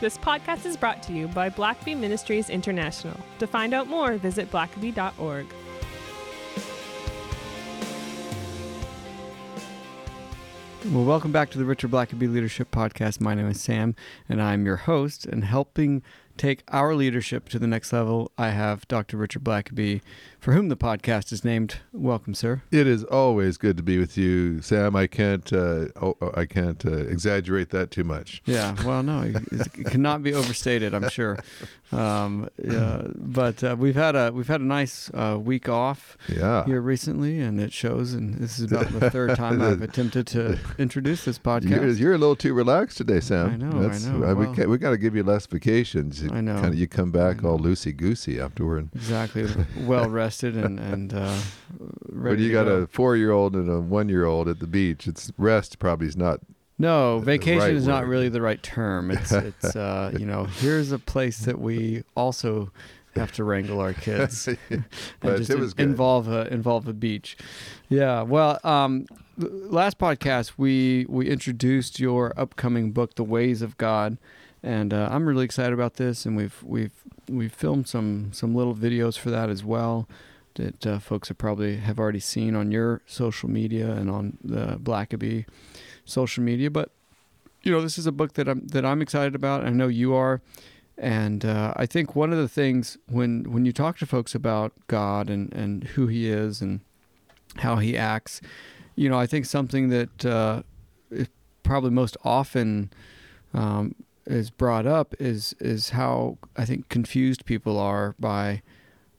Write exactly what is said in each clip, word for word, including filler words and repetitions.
This podcast is brought to you by Blackaby Ministries International. To find out more, visit blackaby dot org. Well, welcome back to the Richard Blackaby Leadership Podcast. My name is Sam, and I'm your host. And helping take our leadership to the next level, I have Doctor Richard Blackaby, for whom the podcast is named. Welcome, sir. It is always good to be with you, Sam. I can't, uh, oh, I can't uh, exaggerate that too much. Yeah, well, no, it cannot be overstated, I'm sure. Um, uh, but uh, we've had a we've had a nice uh, week off yeah. here recently, and it shows. And this is about the third time I've attempted to introduce this podcast. You're, you're a little too relaxed today, Sam. I know. That's, I know. I, well, we we got to give you less vacations. I know. Kinda, you come back all loosey-goosey afterward. Exactly. Well-rested and, and uh, ready When you to got go. A four-year-old and a one-year-old at the beach, it's rest probably is not... No, vacation right is not word. Really the right term. It's, it's uh, you know, here's a place that we also have to wrangle our kids. And but just it was good. Involve a, involve a beach. Yeah, well... Um, last podcast, we, we introduced your upcoming book, The Ways of God, and uh, I'm really excited about this. And we've we've we've filmed some some little videos for that as well that uh, folks have probably have already seen on your social media and on the Blackaby social media. But you know, this is a book that I'm that I'm excited about. I know you are, and uh, I think one of the things when when you talk to folks about God and and who He is and how He acts. You know, I think something that uh, is probably most often um, is brought up is is how I think confused people are by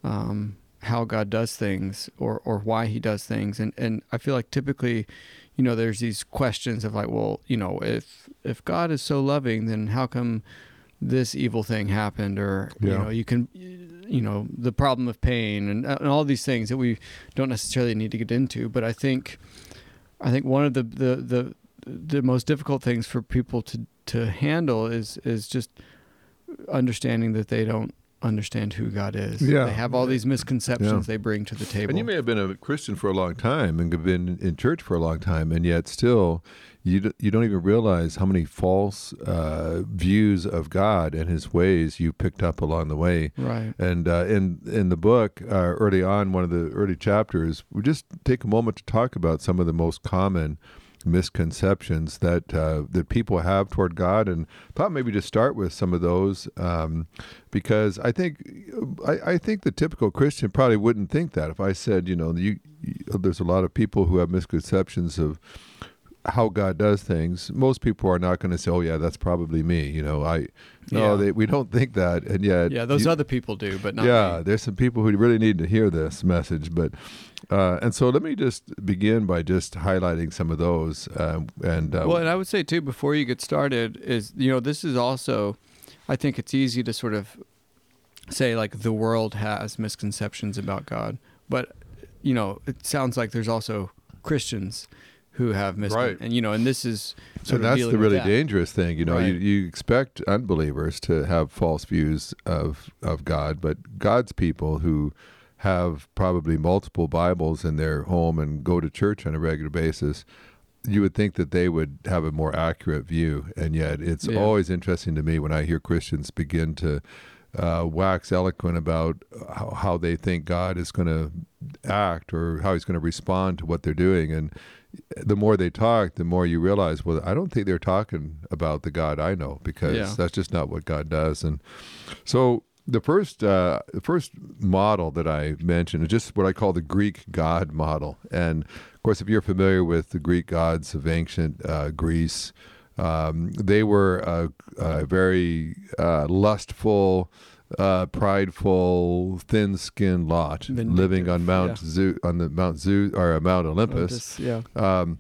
um, how God does things or, or why He does things. And and I feel like typically, you know, there's these questions of like, well, you know, if if God is so loving, then how come this evil thing happened? Or, yeah. you know, you can, you know, the problem of pain and, and all these things that we don't necessarily need to get into. But I think... I think one of the, the the the most difficult things for people to to handle is is just understanding that they don't understand who God is. Yeah. They have all these misconceptions yeah. they bring to the table. And you may have been a Christian for a long time and been in church for a long time, and yet still you you don't even realize how many false uh, views of God and His ways you picked up along the way. Right. And uh, in in the book, uh, early on, one of the early chapters, we just take a moment to talk about some of the most common misconceptions that uh, that people have toward God, and thought maybe to start with some of those, um, because I think I, I think the typical Christian probably wouldn't think that. If I said, you know, you, you, there's a lot of people who have misconceptions of how God does things, most people are not going to say, "Oh, yeah, that's probably me." You know, I no, yeah. they, we don't think that, and yet, yeah, those you, other people do, but not yeah, me. There's some people who really need to hear this message, but uh, and so let me just begin by just highlighting some of those. Uh, and uh, well, and I would say too, before you get started, is you know, this is also, I think it's easy to sort of say like the world has misconceptions about God, but you know, it sounds like there's also Christians who have missed right. and you know, and this is sort so of that's the really that. dangerous thing. You know, right. you, you expect unbelievers to have false views of of God, but God's people who have probably multiple Bibles in their home and go to church on a regular basis, you would think that they would have a more accurate view, and yet it's yeah. always interesting to me when I hear Christians begin to Uh, wax eloquent about how, how they think God is going to act or how He's going to respond to what they're doing. And the more they talk, the more you realize, well, I don't think they're talking about the God I know, because yeah. that's just not what God does. And so the first uh, the first model that I mentioned is just what I call the Greek God model. And of course, if you're familiar with the Greek gods of ancient uh, Greece, Um, they were uh, uh, very uh, lustful, uh, prideful, thin-skinned lot, Vindictive, living on Mount yeah. Zeus, on the Mount Zeus or Mount Olympus. Olympus yeah. Um,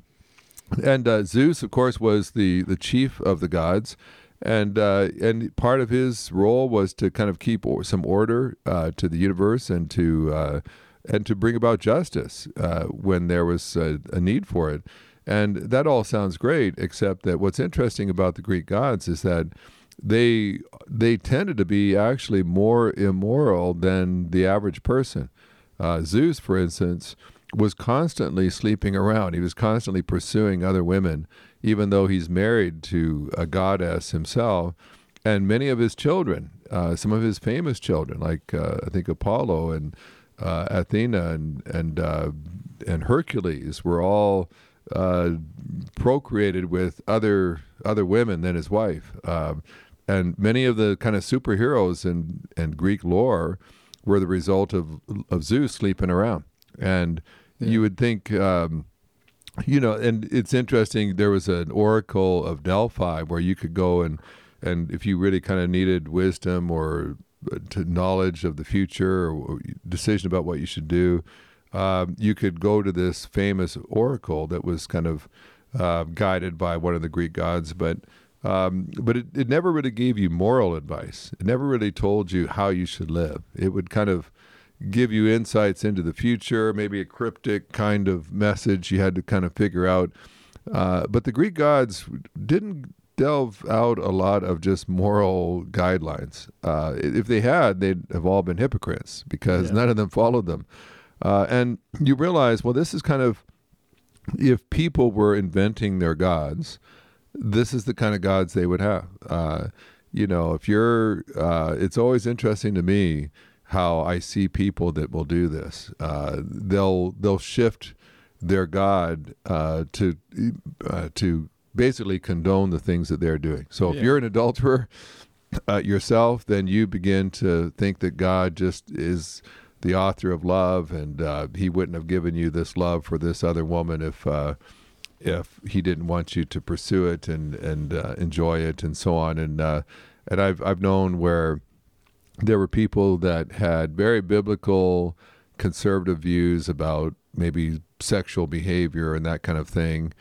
and uh, Zeus, of course, was the, the chief of the gods, and uh, and part of his role was to kind of keep or, some order uh, to the universe and to uh, and to bring about justice uh, when there was a, a need for it. And that all sounds great, except that what's interesting about the Greek gods is that they they tended to be actually more immoral than the average person. Uh, Zeus, for instance, was constantly sleeping around. He was constantly pursuing other women, even though he's married to a goddess himself. and many of his children, uh, some of his famous children, like uh, I think Apollo and uh, Athena and and uh, and Hercules, were all uh, procreated with other other women than his wife. Uh, and many of the kind of superheroes in, in Greek lore were the result of of Zeus sleeping around. And yeah. you would think, um, you know, and it's interesting, there was an oracle of Delphi where you could go and, and if you really kind of needed wisdom or to knowledge of the future or decision about what you should do, um, you could go to this famous oracle that was kind of uh, guided by one of the Greek gods. But Um, but it, it never really gave you moral advice. It never really told you how you should live. It would kind of give you insights into the future, maybe a cryptic kind of message you had to kind of figure out. Uh, but the Greek gods didn't delve out a lot of just moral guidelines. Uh, if they had, they'd have all been hypocrites because yeah. none of them followed them. Uh, and you realize, well, this is kind of, if people were inventing their gods, this is the kind of gods they would have. Uh, you know, if you're, uh, it's always interesting to me how I see people that will do this. Uh, they'll they'll shift their god uh, to uh, to basically condone the things that they're doing. So if yeah. you're an adulterer uh, yourself, then you begin to think that God just is the author of love, and uh, He wouldn't have given you this love for this other woman if. Uh, if he didn't want you to pursue it and, and uh, enjoy it and so on. And uh, and I've I've known where there were people that had very biblical, conservative views about maybe sexual behavior and that kind of thing.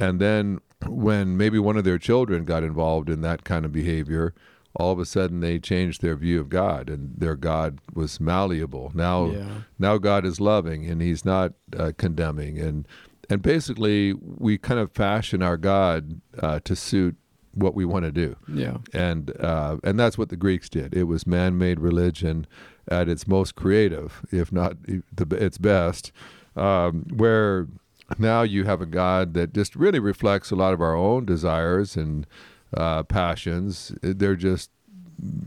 And then when maybe one of their children got involved in that kind of behavior, all of a sudden they changed their view of God, and their God was malleable. Now, yeah. now God is loving, and he's not uh, condemning. And And basically, we kind of fashion our God uh, to suit what we want to do. Yeah. And uh, and that's what the Greeks did. It was man-made religion at its most creative, if not the, its best, um, where now you have a God that just really reflects a lot of our own desires and uh, passions. They're just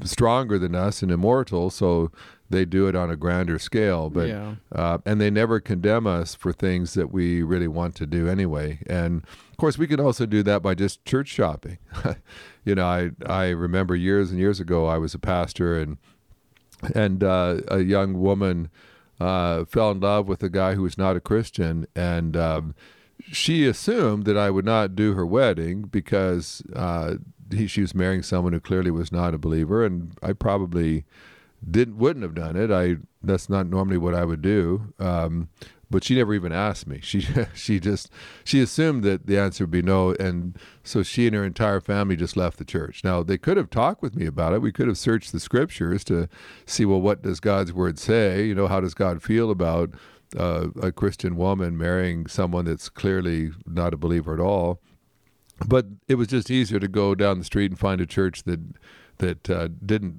stronger than us and immortal, so they do it on a grander scale, but yeah. uh, and they never condemn us for things that we really want to do anyway. And of course, we could also do that by just church shopping. you know, I I remember years and years ago, I was a pastor, and and uh, a young woman uh, fell in love with a guy who was not a Christian, and um, she assumed that I would not do her wedding because uh, he, she was marrying someone who clearly was not a believer, and I probably. Didn't wouldn't have done it. I that's not normally what I would do. Um, but she never even asked me. She she just she assumed that the answer would be no, and so she and her entire family just left the church. Now they could have talked with me about it. We could have searched the scriptures to see, well, what does God's word say? You know, how does God feel about uh, a Christian woman marrying someone that's clearly not a believer at all? But it was just easier to go down the street and find a church that that uh, didn't.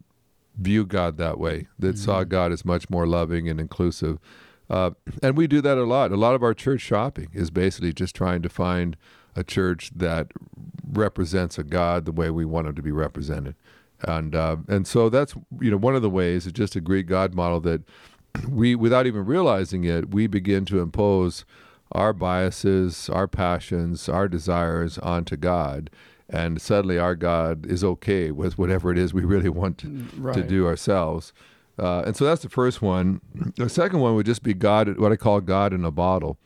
View God that way, that mm-hmm. saw God as much more loving and inclusive. Uh, and we do that a lot. A lot of our church shopping is basically just trying to find a church that represents a God the way we want him to be represented. And uh, and so that's, you know, one of the ways, it's just a Greek God model that we, without even realizing it, we begin to impose our biases, our passions, our desires onto God. And suddenly our God is okay with whatever it is we really want to, right. to do ourselves. Uh, and so that's the first one. The second one would just be God, what I call God in a bottle.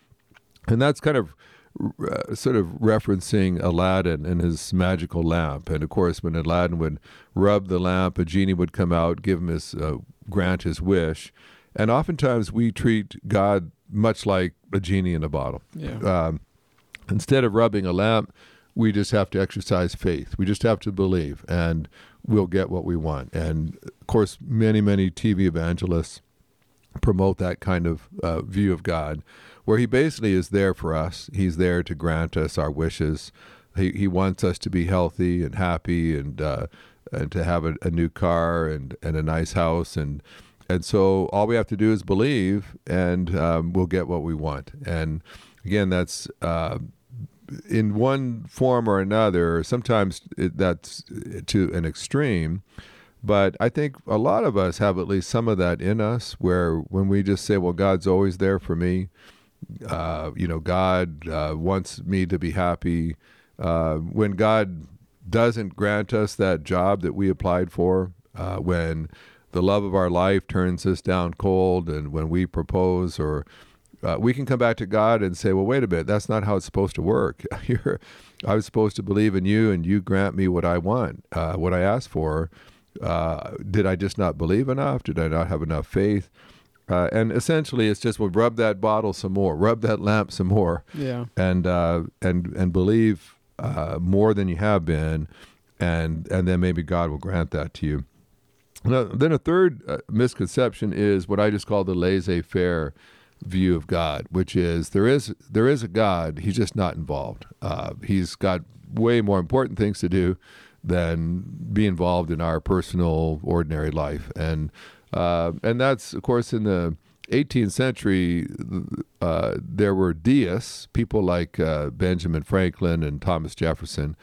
And that's kind of uh, sort of referencing Aladdin and his magical lamp. And of course, when Aladdin would rub the lamp, a genie would come out, give him his, uh, grant his wish. And oftentimes we treat God much like a genie in a bottle. Yeah. Um, instead of rubbing a lamp, we just have to exercise faith. We just have to believe, and we'll get what we want. And, of course, many, many T V evangelists promote that kind of uh, view of God, where he basically is there for us. He's there to grant us our wishes. He he wants us to be healthy and happy and uh, and to have a, a new car and, and a nice house. And and so all we have to do is believe, and um, we'll get what we want. And, again, that's... Uh, in one form or another. Sometimes it, that's to an extreme. But I think a lot of us have at least some of that in us, where when we just say, well, God's always there for me. Uh, you know, God uh, wants me to be happy. Uh, when God doesn't grant us that job that we applied for, uh, when the love of our life turns us down cold, and when we propose, or uh, we can come back to God and say, well, wait a minute, that's not how it's supposed to work. You're, I was supposed to believe in you, and you grant me what I want, uh, what I asked for. Uh, did I just not believe enough? Did I not have enough faith? Uh, and essentially, it's just, well, rub that bottle some more, rub that lamp some more, yeah, and uh, and and believe uh, more than you have been, and and then maybe God will grant that to you. Now, then a third uh, misconception is what I just call the laissez-faire view of God, which is there is there is a God, he's just not involved. Uh, he's got way more important things to do than be involved in our personal, ordinary life. And uh, and that's, of course, in the eighteenth century, uh, there were deists, people like uh, Benjamin Franklin and Thomas Jefferson.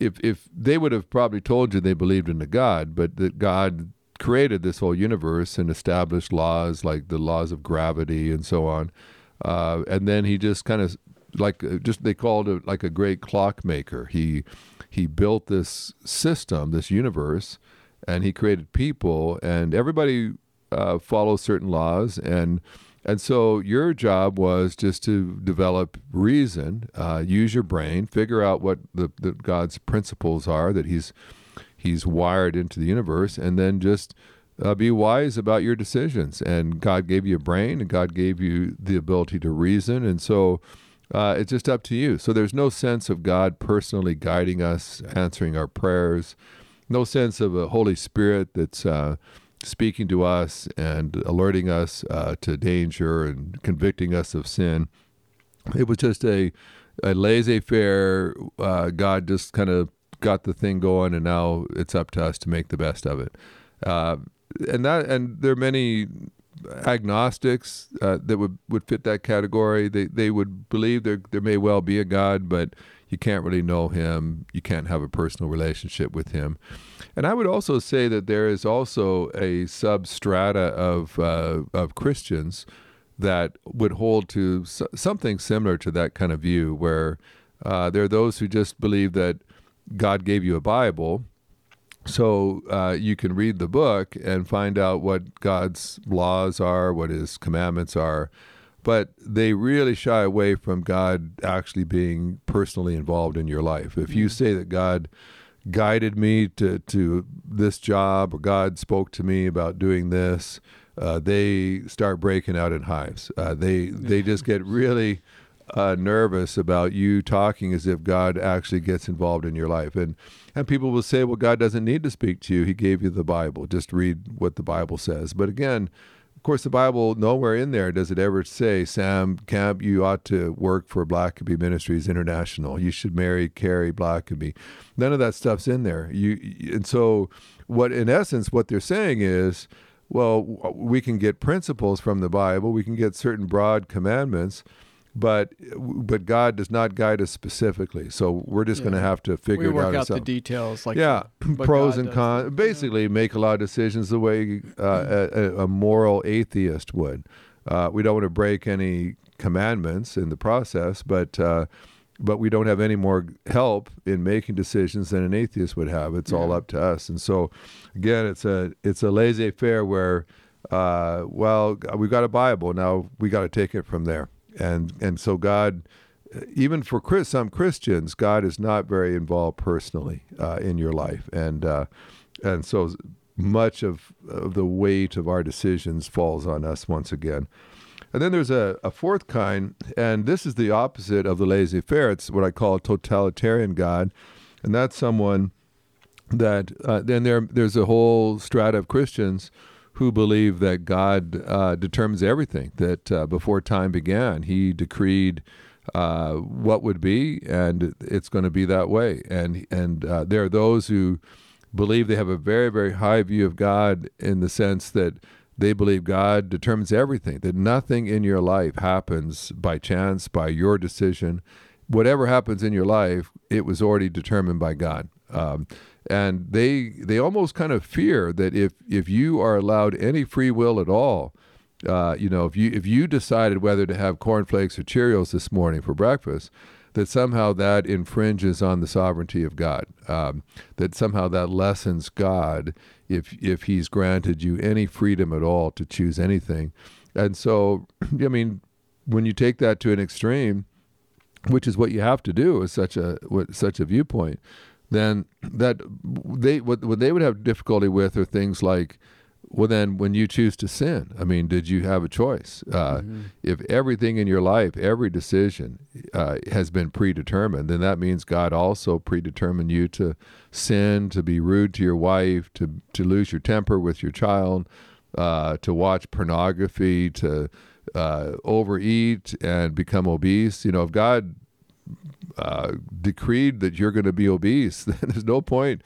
If if they would have probably told you they believed in a God, but that God created this whole universe and established laws like the laws of gravity and so on. Uh, and then he just kind of, like, just they called it like a great clockmaker. He He built this system, this universe, and he created people, and everybody uh, follows certain laws. And and so your job was just to develop reason, uh, use your brain, figure out what the, the God's principles are that he's he's wired into the universe, and then just uh, be wise about your decisions. And God gave you a brain, and God gave you the ability to reason, and so Uh, it's just up to you. So there's no sense of God personally guiding us, answering our prayers, no sense of a Holy Spirit that's uh, speaking to us and alerting us uh, to danger and convicting us of sin. It was just a, a laissez-faire, uh, God just kind of got the thing going, and now it's up to us to make the best of it. Uh, and that, and there are many agnostics uh, that would, would fit that category. They they would believe there there may well be a God, but you can't really know him. You can't have a personal relationship with him. And I would also say that there is also a substrata of uh, of Christians that would hold to so- something similar to that kind of view, where uh, there are those who just believe that God gave you a Bible, so uh, you can read the book and find out what God's laws are, what his commandments are, but they really shy away from God actually being personally involved in your life. If you say that God guided me to, to this job, or God spoke to me about doing this, uh, they start breaking out in hives. Uh, they, they just get really Uh, nervous about you talking as if God actually gets involved in your life. And and people will say, well, God doesn't need to speak to you. He gave you the Bible. Just read what the Bible says. But again, of course, the Bible, nowhere in there does it ever say, Sam Camp, you ought to work for Blackaby Ministries International. You should marry Carrie Blackaby. None of that stuff's in there. You And so what, in essence, what they're saying is, well, we can get principles from the Bible. We can get certain broad commandments, But but God does not guide us specifically, so we're just yeah. going to have to figure we it out. We work out the details, like yeah, pros God and cons. Does. Basically, yeah. make a lot of decisions the way uh, a, a moral atheist would. Uh, we don't want to break any commandments in the process, but uh, but we don't have any more help in making decisions than an atheist would have. It's yeah. all up to us, and so again, it's a it's a laissez-faire where uh, well, we've got a Bible now, we got to take it from there. And and so God, even for Chris, some Christians, God is not very involved personally uh, in your life, and uh, and so much of, of the weight of our decisions falls on us once again. And then there's a, a fourth kind, and this is the opposite of the laissez-faire. It's what I call a totalitarian God, and that's someone that uh, then there there's a whole strata of Christians who believe that God uh, determines everything, that uh, before time began, he decreed uh, what would be, and it's going to be that way. And and uh, there are those who believe they have a very, very high view of God, in the sense that they believe God determines everything, that nothing in your life happens by chance, by your decision. whatever happens in your life, it was already determined by God. Um, and they they almost kind of fear that if if you are allowed any free will at all, uh, you know, if you if you decided whether to have cornflakes or Cheerios this morning for breakfast, that somehow that infringes on the sovereignty of God, um, that somehow that lessens God if if he's granted you any freedom at all to choose anything. And so, I mean, when you take that to an extreme, which is what you have to do with such a with such a viewpoint, then that they what, what they would have difficulty with are things like, well, then when you choose to sin, I mean, did you have a choice? Uh, mm-hmm. If everything in your life, every decision uh, has been predetermined, then that means God also predetermined you to sin, to be rude to your wife, to, to lose your temper with your child, uh, to watch pornography, to uh, overeat and become obese. You know, if God uh, decreed that you're going to be obese, then there's no point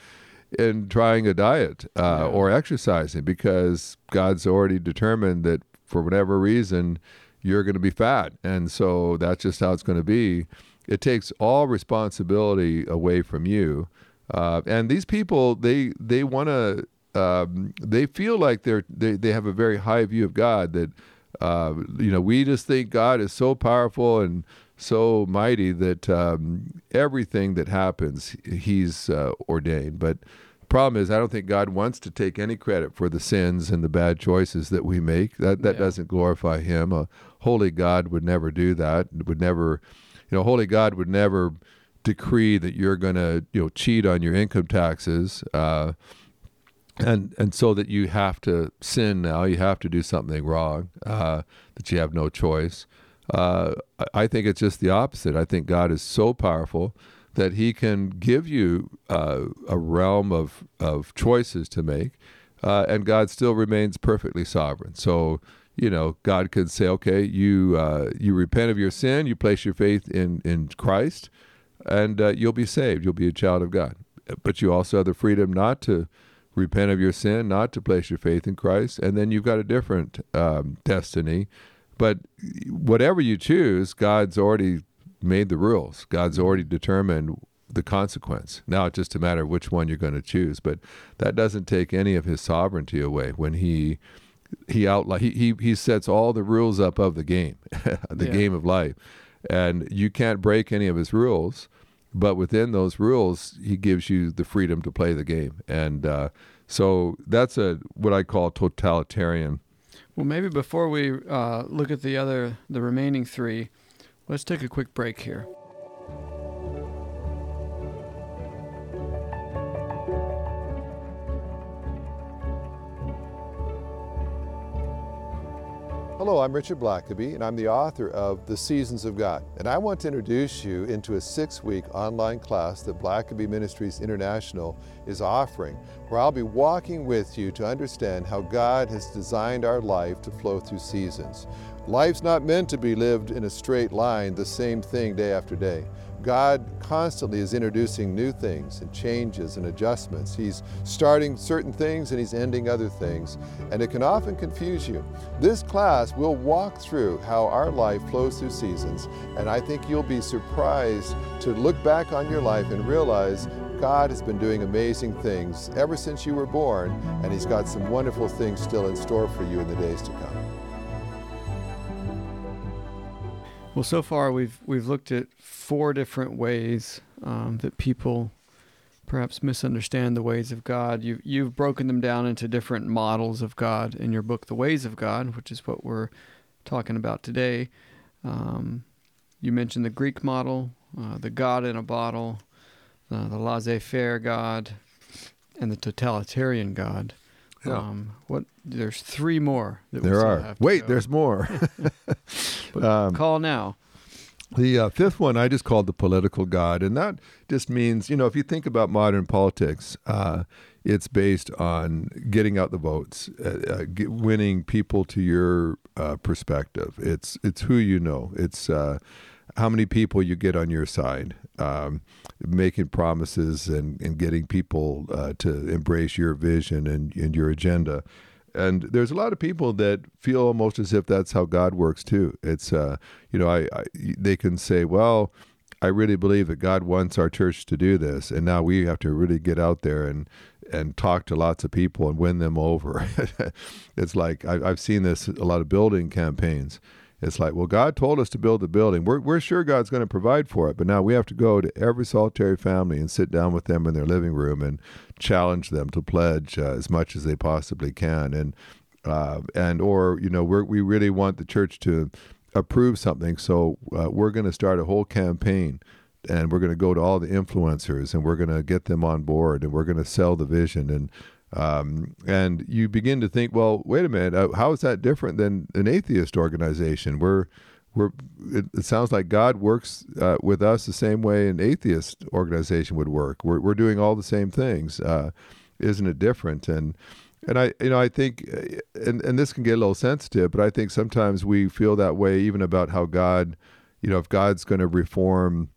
in trying a diet uh, yeah. or exercising, because God's already determined that for whatever reason you're going to be fat, and so that's just how it's going to be. It takes all responsibility away from you, uh, and these people they they want to um, they feel like they're they they have a very high view of God, that uh, you know we just think God is so powerful and so mighty that um, everything that happens, he's uh, ordained. But the problem is, I don't think God wants to take any credit for the sins and the bad choices that we make. That that yeah. doesn't glorify him. A holy God would never do that. Would never, you know, holy God would never decree that you're going to, you know, cheat on your income taxes, uh, and and so that you have to sin now. You have to do something wrong. Uh, that you have no choice. Uh, I think it's just the opposite. I think God is so powerful that he can give you uh, a realm of, of choices to make, uh, and God still remains perfectly sovereign. So, you know, God could say, okay, you uh, you repent of your sin, you place your faith in, in Christ, and uh, you'll be saved. You'll be a child of God. But you also have the freedom not to repent of your sin, not to place your faith in Christ, and then you've got a different um, destiny. But whatever you choose, God's already made the rules. God's already determined the consequence. Now it's just a matter of which one you're going to choose. But that doesn't take any of his sovereignty away. When he he outline he, he he sets all the rules up of the game, the yeah. game of life, and you can't break any of his rules. But within those rules, he gives you the freedom to play the game. And uh, so that's a what I call totalitarian. Well, maybe before we uh, look at the other, the remaining three, let's take a quick break here. Hello, I'm Richard Blackaby, and I'm the author of The Seasons of God. And I want to introduce you into a six-week online class that Blackaby Ministries International is offering, where I'll be walking with you to understand how God has designed our life to flow through seasons. Life's not meant to be lived in a straight line, the same thing day after day. God constantly is introducing new things and changes and adjustments. He's starting certain things and he's ending other things, and it can often confuse you. This class will walk through how our life flows through seasons, and I think you'll be surprised to look back on your life and realize God has been doing amazing things ever since you were born, and he's got some wonderful things still in store for you in the days to come. Well, so far we've we've looked at four different ways um, that people perhaps misunderstand the ways of God. You you've broken them down into different models of God in your book, The Ways of God, which is what we're talking about today. Um, you mentioned the Greek model, uh, the God in a bottle, uh, the laissez-faire God, and the totalitarian God. Yeah. Um, what there's three more that there we still are. Have to Wait, go. There's more. Um, call now. The uh, fifth one I just called the political God, and that just means, you know, if you think about modern politics, uh, it's based on getting out the votes, uh, uh, get, winning people to your uh, perspective. It's it's who you know. It's uh, how many people you get on your side, um, making promises and, and getting people uh, to embrace your vision and, and your agenda. And there's a lot of people that feel almost as if that's how God works too. It's, uh, you know, I, I they can say, well, I really believe that God wants our church to do this, and now we have to really get out there and and talk to lots of people and win them over. It's like, I've seen this, a lot of building campaigns. It's like, well, God told us to build the building. We're we're sure God's going to provide for it, but now we have to go to every solitary family and sit down with them in their living room and challenge them to pledge uh, as much as they possibly can. And uh, and or, you know, we we really want the church to approve something, so uh, we're going to start a whole campaign, and we're going to go to all the influencers, and we're going to get them on board, and we're going to sell the vision. And Um, and you begin to think, well, wait a minute, uh, how is that different than an atheist organization? We're, we're, it, it sounds like God works uh, with us the same way an atheist organization would work. We're, we're doing all the same things. Uh, isn't it different? And, and I, you know, I think, and, and this can get a little sensitive, but I think sometimes we feel that way even about how God, you know, if God's going to reform,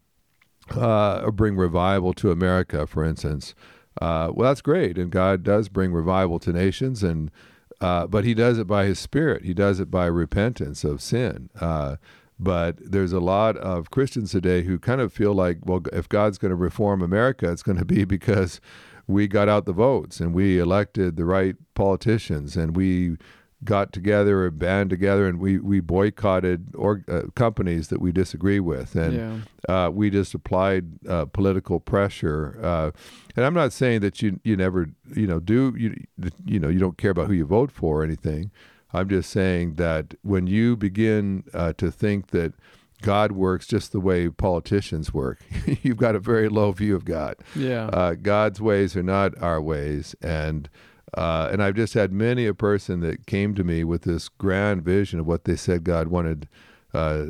uh, or bring revival to America, for instance. Uh, well, that's great, and God does bring revival to nations, and uh, but He does it by His Spirit. He does it by repentance of sin. Uh, but there's a lot of Christians today who kind of feel like, well, if God's going to reform America, it's going to be because we got out the votes and we elected the right politicians and we got together and band together and we, we boycotted or, uh, companies that we disagree with. And yeah. uh, we just applied uh, political pressure. Uh, and I'm not saying that you, you never, you know, do, you, you know, you don't care about who you vote for or anything. I'm just saying that when you begin uh, to think that God works just the way politicians work, you've got a very low view of God. Yeah. Uh, God's ways are not our ways. And Uh, and I've just had many a person that came to me with this grand vision of what they said God wanted uh,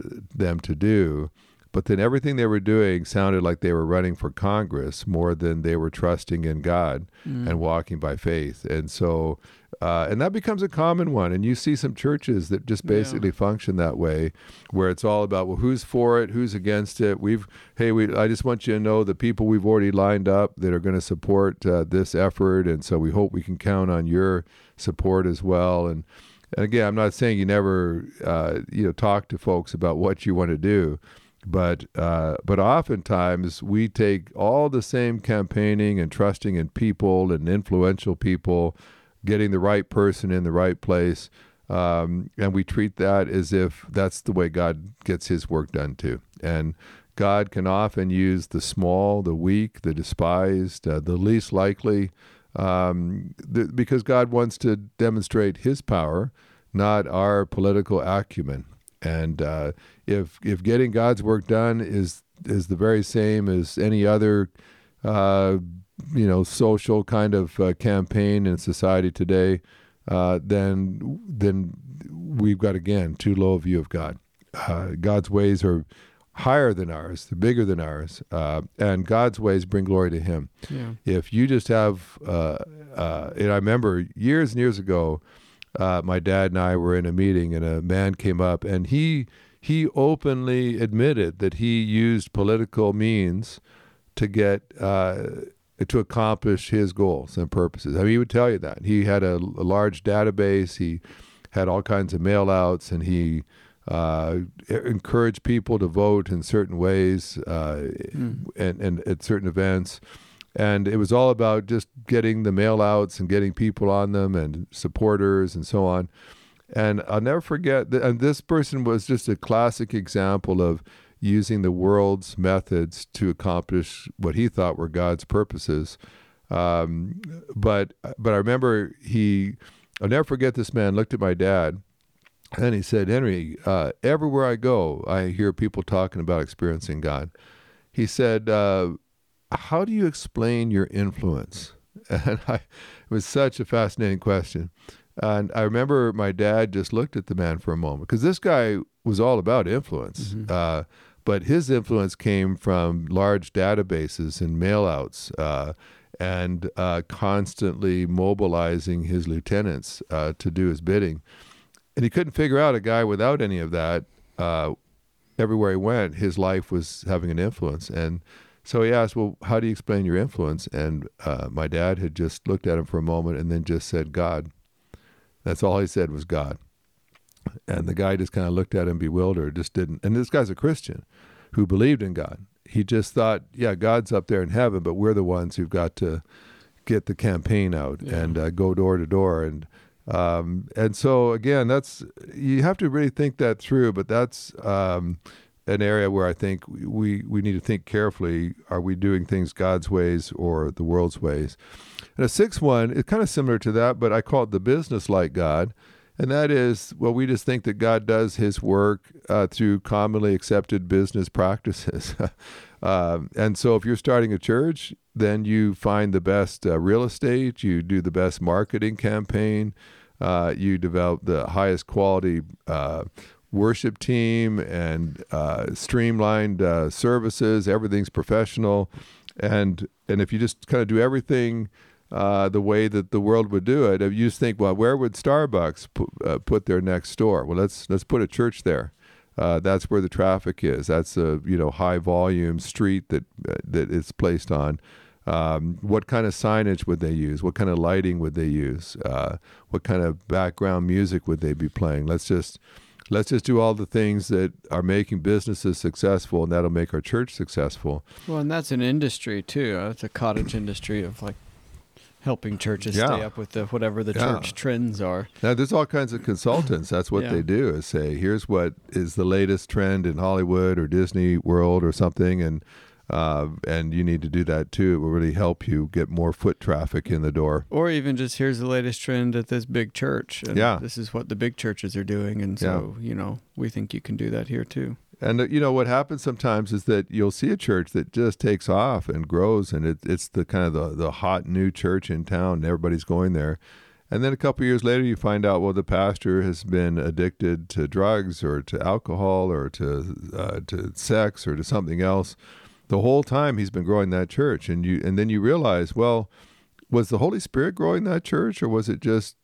them to do, but then everything they were doing sounded like they were running for Congress more than they were trusting in God mm. and walking by faith. And so, uh, and that becomes a common one. And you see some churches that just basically yeah. function that way, where it's all about, well, who's for it, who's against it. We've, hey, we, I just want you to know the people we've already lined up that are going to support uh, this effort. And so we hope we can count on your support as well. And, and again, I'm not saying you never, uh, you know, talk to folks about what you want to do. But uh, but oftentimes we take all the same campaigning and trusting in people and influential people, getting the right person in the right place, um, and we treat that as if that's the way God gets His work done too. And God can often use the small, the weak, the despised, uh, the least likely, um, th- because God wants to demonstrate His power, not our political acumen. And uh, if if getting God's work done is is the very same as any other, uh, you know, social kind of uh, campaign in society today, uh, then then we've got, again, too low a view of God. Uh, God's ways are higher than ours, they're bigger than ours, uh, and God's ways bring glory to Him. Yeah. If you just have, uh, uh, and I remember years and years ago, Uh, my dad and I were in a meeting, and a man came up, and he he openly admitted that he used political means to get uh, to accomplish his goals and purposes. I mean, he would tell you that he had a, a large database, he had all kinds of mail-outs, and he uh, encouraged people to vote in certain ways uh, mm. and, and at certain events. And it was all about just getting the mail-outs and getting people on them and supporters and so on. And I'll never forget, th- and this person was just a classic example of using the world's methods to accomplish what he thought were God's purposes. Um, but but I remember he, I'll never forget this man looked at my dad and he said, Henry, uh, everywhere I go, I hear people talking about experiencing God. He said, uh, how do you explain your influence? And I, it was such a fascinating question. And I remember my dad just looked at the man for a moment, because this guy was all about influence. Mm-hmm. Uh, but his influence came from large databases and mail-outs uh, and uh, constantly mobilizing his lieutenants uh, to do his bidding. And he couldn't figure out a guy without any of that. Uh, everywhere he went, his life was having an influence. And so he asked, well, how do you explain your influence? And uh, my dad had just looked at him for a moment and then just said, God. That's all he said was God. And the guy just kind of looked at him bewildered, just didn't. And this guy's a Christian who believed in God. he just thought, yeah, God's up there in heaven, but we're the ones who've got to get the campaign out yeah. and uh, go door to door. And um, and so, again, that's you have to really think that through, but that's um, an area where I think we, we need to think carefully. Are we doing things God's ways or the world's ways? And a sixth one is kind of similar to that, but I call it the business like God. And that is, well, we just think that God does his work uh, through commonly accepted business practices. um, and so if you're starting a church, then you find the best uh, real estate, you do the best marketing campaign, uh, you develop the highest quality uh, worship team and uh, streamlined uh, services, everything's professional. And, and if you just kind of do everything Uh, the way that the world would do it, you just think, well, where would Starbucks p- uh, put their next store? Well, let's let's put a church there. Uh, that's where the traffic is. That's a you know high volume street that uh, that it's placed on. Um, what kind of signage would they use? What kind of lighting would they use? Uh, what kind of background music would they be playing? Let's just let's just do all the things that are making businesses successful, and that'll make our church successful. Well, and that's an industry too. It's a cottage industry of like. Helping churches yeah. stay up with the, whatever the yeah. church trends are. Now, there's all kinds of consultants. That's what yeah. they do is say, here's what is the latest trend in Hollywood or Disney World or something, and uh, and you need to do that too. It will really help you get more foot traffic in the door. Or even just, here's the latest trend at this big church. And yeah. this is what the big churches are doing, and so, yeah. you know, we think you can do that here too. And, you know, what happens sometimes is that you'll see a church that just takes off and grows, and it, it's the kind of the, the hot new church in town, and everybody's going there. And then a couple of years later, you find out, well, the pastor has been addicted to drugs or to alcohol or to uh, to sex or to something else. The whole time he's been growing that church, and you and then you realize, well, was the Holy Spirit growing that church, or was it just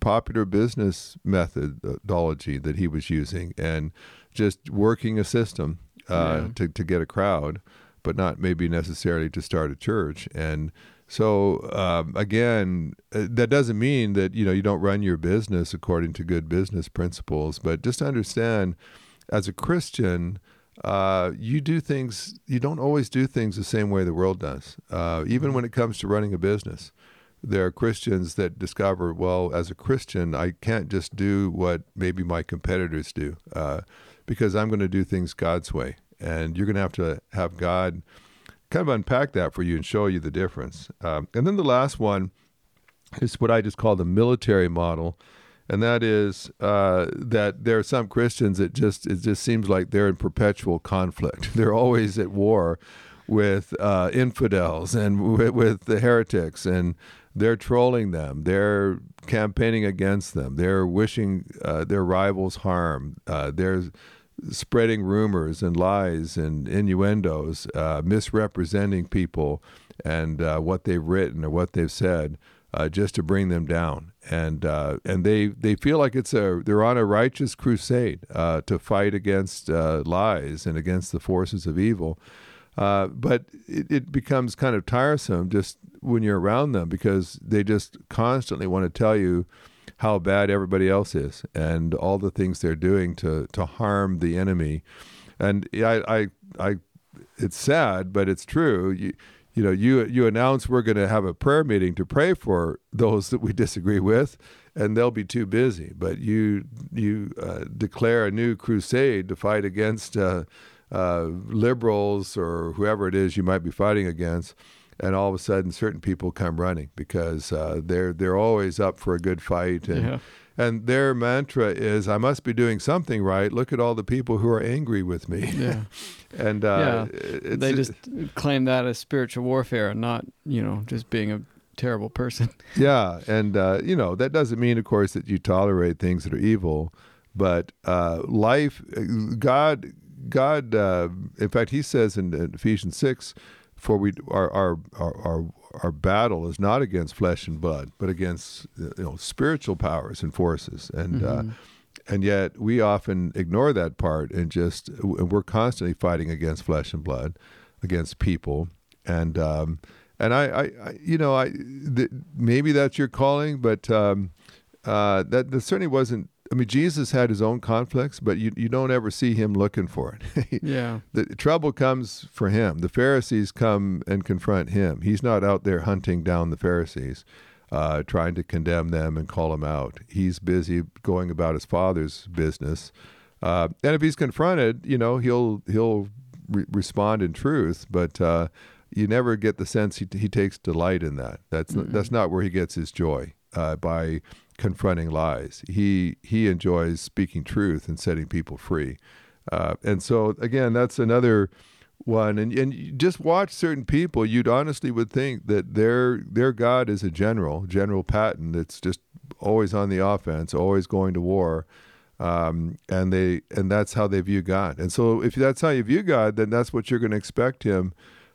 popular business methodology that he was using? And just working a system uh, yeah. to, to get a crowd, but not maybe necessarily to start a church. And so, um, again, that doesn't mean that, you know, you don't run your business according to good business principles, but just understand as a Christian, uh, you do things, you don't always do things the same way the world does. Uh, even when it comes to running a business, there are Christians that discover, well, as a Christian, I can't just do what maybe my competitors do. Uh, because I'm going to do things God's way. And you're going to have to have God kind of unpack that for you and show you the difference. Um, and then the last one is what I just call the military model. And that is uh, that there are some Christians that just, it just seems like they're in perpetual conflict. They're always at war with uh, infidels and with, with the heretics, and they're trolling them. They're campaigning against them. They're wishing uh, their rivals harm. Uh, they're spreading rumors and lies and innuendos, uh, misrepresenting people and uh, what they've written or what they've said, uh, just to bring them down. And uh, and they they feel like it's a they're on a righteous crusade uh, to fight against uh, lies and against the forces of evil. Uh, but it, it becomes kind of tiresome just when you're around them, because they just constantly want to tell you how bad everybody else is and all the things they're doing to, to harm the enemy. And I, I, I, it's sad, but it's true. You, you know, you, you announce we're going to have a prayer meeting to pray for those that we disagree with, and they'll be too busy. But you, you uh, declare a new crusade to fight against uh, Uh, liberals or whoever it is you might be fighting against, and all of a sudden certain people come running because uh, they're they're always up for a good fight, and yeah. and their mantra is, I must be doing something right. Look at all the people who are angry with me. Yeah, and uh, yeah. It's, they just it, claim that as spiritual warfare and not you know just being a terrible person. yeah, and uh, you know that doesn't mean, of course, that you tolerate things that are evil, but uh, life, God. God, uh, in fact, he says in Ephesians six, for we our, our our our battle is not against flesh and blood, but against you know spiritual powers and forces, and mm-hmm. uh, and yet we often ignore that part and just we're constantly fighting against flesh and blood, against people, and um, and I, I, I you know I th- maybe that's your calling, but um, uh, that, that certainly wasn't I mean, Jesus had his own conflicts, but you, you don't ever see him looking for it. Yeah. The trouble comes for him. The Pharisees come and confront him. He's not out there hunting down the Pharisees, uh, trying to condemn them and call them out. He's busy going about his Father's business. Uh, and if he's confronted, you know, he'll he'll re- respond in truth, but uh, you never get the sense he, he takes delight in that. That's mm-hmm. that's not where he gets his joy, uh, by confronting lies. He he enjoys speaking truth and setting people free. Uh, and so, again, that's another one. And and you just watch certain people, you'd honestly would think that their their God is a general, General Patton, that's just always on the offense, always going to war. Um, and they and that's how they view God. And so if that's how you view God, then that's what you're going to expect him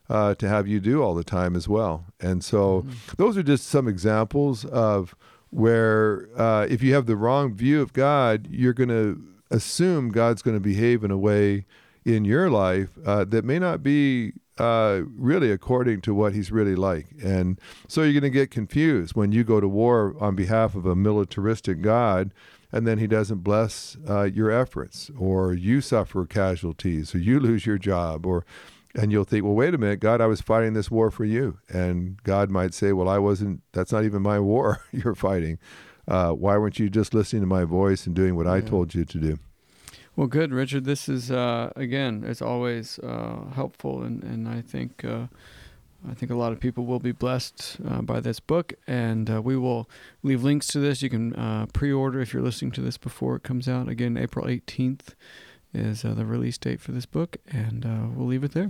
uh, to have you do all the time as well. And so mm-hmm. those are just some examples of where uh, if you have the wrong view of God, you're going to assume God's going to behave in a way in your life uh, that may not be uh, really according to what he's really like. And so you're going to get confused when you go to war on behalf of a militaristic God, and then he doesn't bless uh, your efforts, or you suffer casualties, or you lose your job, or and you'll think, well, wait a minute, God, I was fighting this war for you. And God might say, well, I wasn't, that's not even my war you're fighting. Uh, why weren't you just listening to my voice and doing what yeah. I told you to do? Well, good, Richard. This is, uh, again, it's always uh, helpful, and, and I think uh, I think a lot of people will be blessed uh, by this book, and uh, we will leave links to this. You can uh, pre-order if you're listening to this before it comes out. Again, April eighteenth is uh, the release date for this book, and uh, we'll leave it there.